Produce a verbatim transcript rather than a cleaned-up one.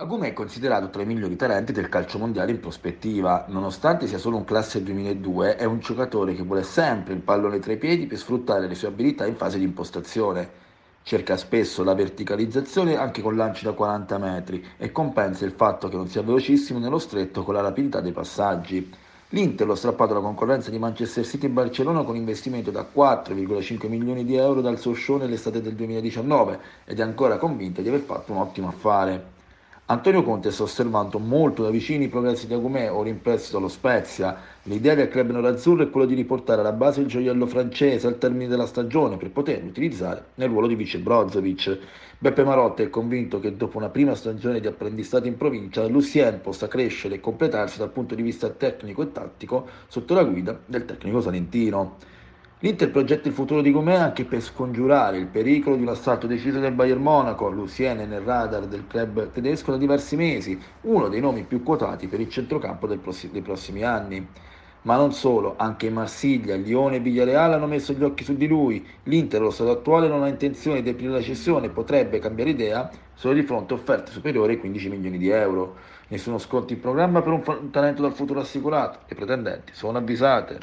Agoume è considerato tra i migliori talenti del calcio mondiale in prospettiva. Nonostante sia solo un classe duemiladue, è un giocatore che vuole sempre il pallone tra i piedi per sfruttare le sue abilità in fase di impostazione. Cerca spesso la verticalizzazione anche con lanci da quaranta metri e compensa il fatto che non sia velocissimo nello stretto con la rapidità dei passaggi. L'Inter lo ha strappato alla concorrenza di Manchester City e Barcellona con investimento da quattro virgola cinque milioni di euro dal Solscione l'estate del duemiladiciannove ed è ancora convinta di aver fatto un ottimo affare. Antonio Conte sta osservando molto da vicino i progressi di Agoume, ora in prestito allo Spezia. L'idea del club nerazzurro è quella di riportare alla base il gioiello francese al termine della stagione per poterlo utilizzare nel ruolo di vice Brozovic. Beppe Marotta è convinto che dopo una prima stagione di apprendistato in provincia, Lucien possa crescere e completarsi dal punto di vista tecnico e tattico sotto la guida del tecnico salentino. L'Inter progetta il futuro di Agoume anche per scongiurare il pericolo di un assalto deciso del Bayern Monaco. Lucien è nel radar del club tedesco da diversi mesi, uno dei nomi più quotati per il centrocampo del pross- dei prossimi anni. Ma non solo, anche Marsiglia, Lione e Villarreal hanno messo gli occhi su di lui. L'Inter allo stato attuale non ha intenzione di aprire la cessione e potrebbe cambiare idea solo di fronte a offerte superiori ai quindici milioni di euro. Nessuno sconto in programma per un talento dal futuro assicurato, le pretendenti sono avvisate.